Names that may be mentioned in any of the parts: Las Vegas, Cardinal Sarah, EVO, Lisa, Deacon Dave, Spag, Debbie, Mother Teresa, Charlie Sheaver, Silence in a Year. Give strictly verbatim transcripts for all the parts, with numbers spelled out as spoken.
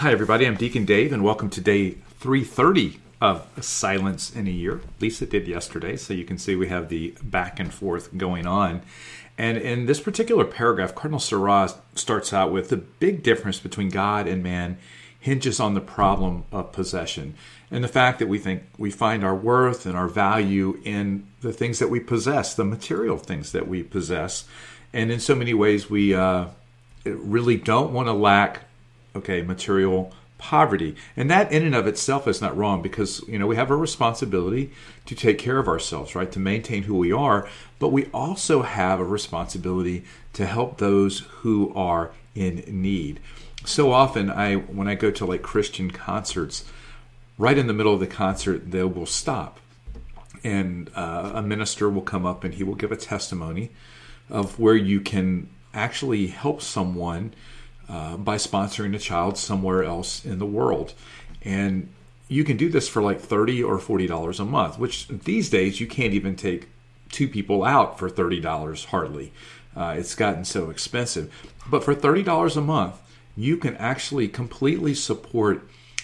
Hi, everybody. I'm Deacon Dave, and welcome to day three thirty of Silence in a Year. Lisa did yesterday, so you can see we have the back and forth going on. And in this particular paragraph, Cardinal Sarah starts out with the big difference between God and man hinges on the problem of possession and the fact that we think we find our worth and our value in the things that we possess, the material things that we possess. And in so many ways, we uh, really don't want to lack, okay, material poverty. And that in and of itself is not wrong because, you know, we have a responsibility to take care of ourselves, right? To maintain who we are, but we also have a responsibility to help those who are in need. So often I, when I go to like Christian concerts, right in the middle of the concert, they will stop and uh, a minister will come up and he will give a testimony of where you can actually help someone Uh, by sponsoring a child somewhere else in the world. And you can do this for like thirty dollars or forty dollars a month, which these days you can't even take two people out for thirty dollars hardly. Uh, it's gotten so expensive. But for thirty dollars a month, you can actually completely support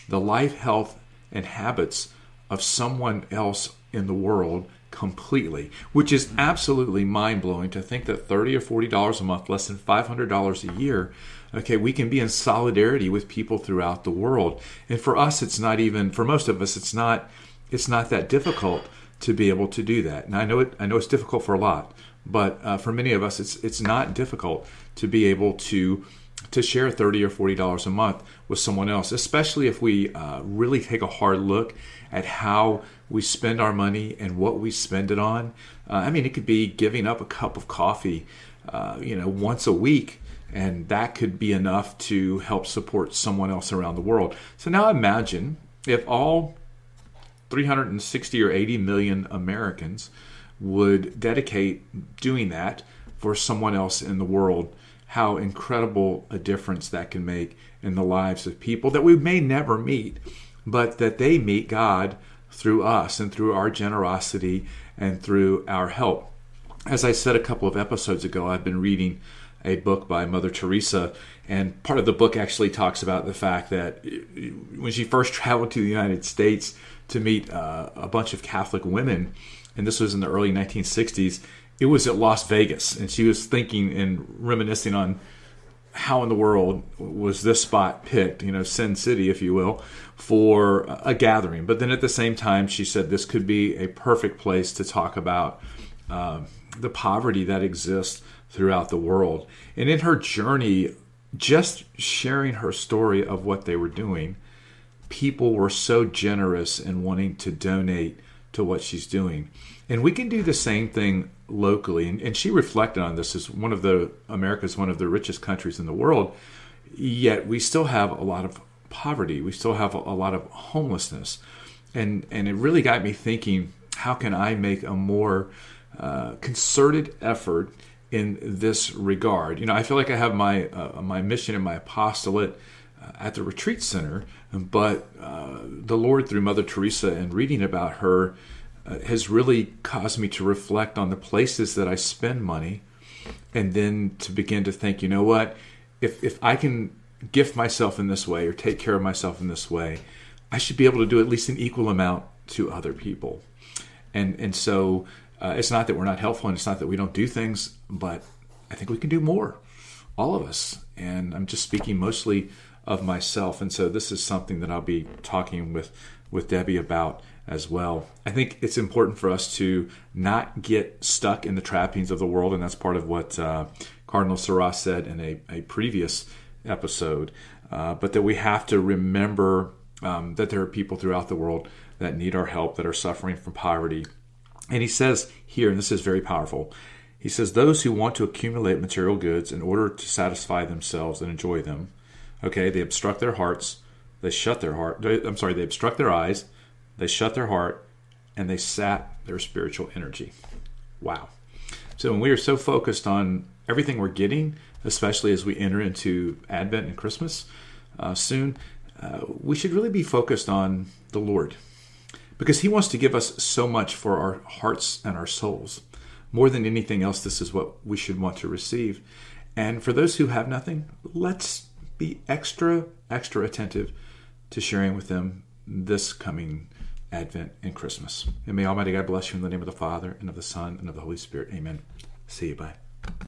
the life, health, and habits of someone else in the world completely, which is absolutely mind-blowing to think that thirty dollars or forty dollars a month, less than five hundred dollars a year, okay, we can be in solidarity with people throughout the world. And for us, it's not even, for most of us, it's not it's not that difficult to be able to do that. And I know it, I know it's difficult for a lot, but uh, for many of us, it's it's not difficult to be able to to share thirty dollars or forty dollars a month with someone else, especially if we uh, really take a hard look at how we spend our money and what we spend it on. Uh, I mean, it could be giving up a cup of coffee, uh, you know, once a week. And that could be enough to help support someone else around the world. So now imagine if all three hundred sixty or eighty million Americans would dedicate doing that for someone else in the world, how incredible a difference that can make in the lives of people that we may never meet, but that they meet God through us and through our generosity and through our help. As I said a couple of episodes ago, I've been reading a book by Mother Teresa, and part of the book actually talks about the fact that when she first traveled to the United States to meet uh, a bunch of Catholic women, and this was in the early nineteen sixties, it was at Las Vegas, and she was thinking and reminiscing on how in the world was this spot picked, you know, Sin City, if you will, for a gathering. But then at the same time, she said this could be a perfect place to talk about uh, the poverty that exists throughout the world. And in her journey, just sharing her story of what they were doing, people were so generous in wanting to donate to what she's doing. And we can do the same thing locally. And, and she reflected on this as one of the, America's one of the richest countries in the world, yet we still have a lot of poverty. We still have a, a lot of homelessness. And, and it really got me thinking, how can I make a more uh, concerted effort in this regard? You know, I feel like I have my uh, my mission and my apostolate uh, at the retreat center, but uh, the Lord, through Mother Teresa and reading about her, uh, has really caused me to reflect on the places that I spend money, and then to begin to think, you know what, if if I can gift myself in this way or take care of myself in this way, I should be able to do at least an equal amount to other people. And and so Uh, it's not that we're not helpful, and it's not that we don't do things, but I think we can do more, all of us. And I'm just speaking mostly of myself. And so this is something that I'll be talking with, with Debbie about as well. I think it's important for us to not get stuck in the trappings of the world, and that's part of what uh, Cardinal Sarah said in a, a previous episode, uh, but that we have to remember um, that there are people throughout the world that need our help, that are suffering from poverty. And he says here, and this is very powerful, he says, those who want to accumulate material goods in order to satisfy themselves and enjoy them, okay, they obstruct their hearts, they shut their heart, I'm sorry, they obstruct their eyes, they shut their heart, and they sap their spiritual energy. Wow. So when we are so focused on everything we're getting, especially as we enter into Advent and Christmas uh, soon, uh, we should really be focused on the Lord, because he wants to give us so much for our hearts and our souls. More than anything else, this is what we should want to receive. And for those who have nothing, let's be extra, extra attentive to sharing with them this coming Advent and Christmas. And may Almighty God bless you in the name of the Father, and of the Son, and of the Holy Spirit. Amen. See you. Bye.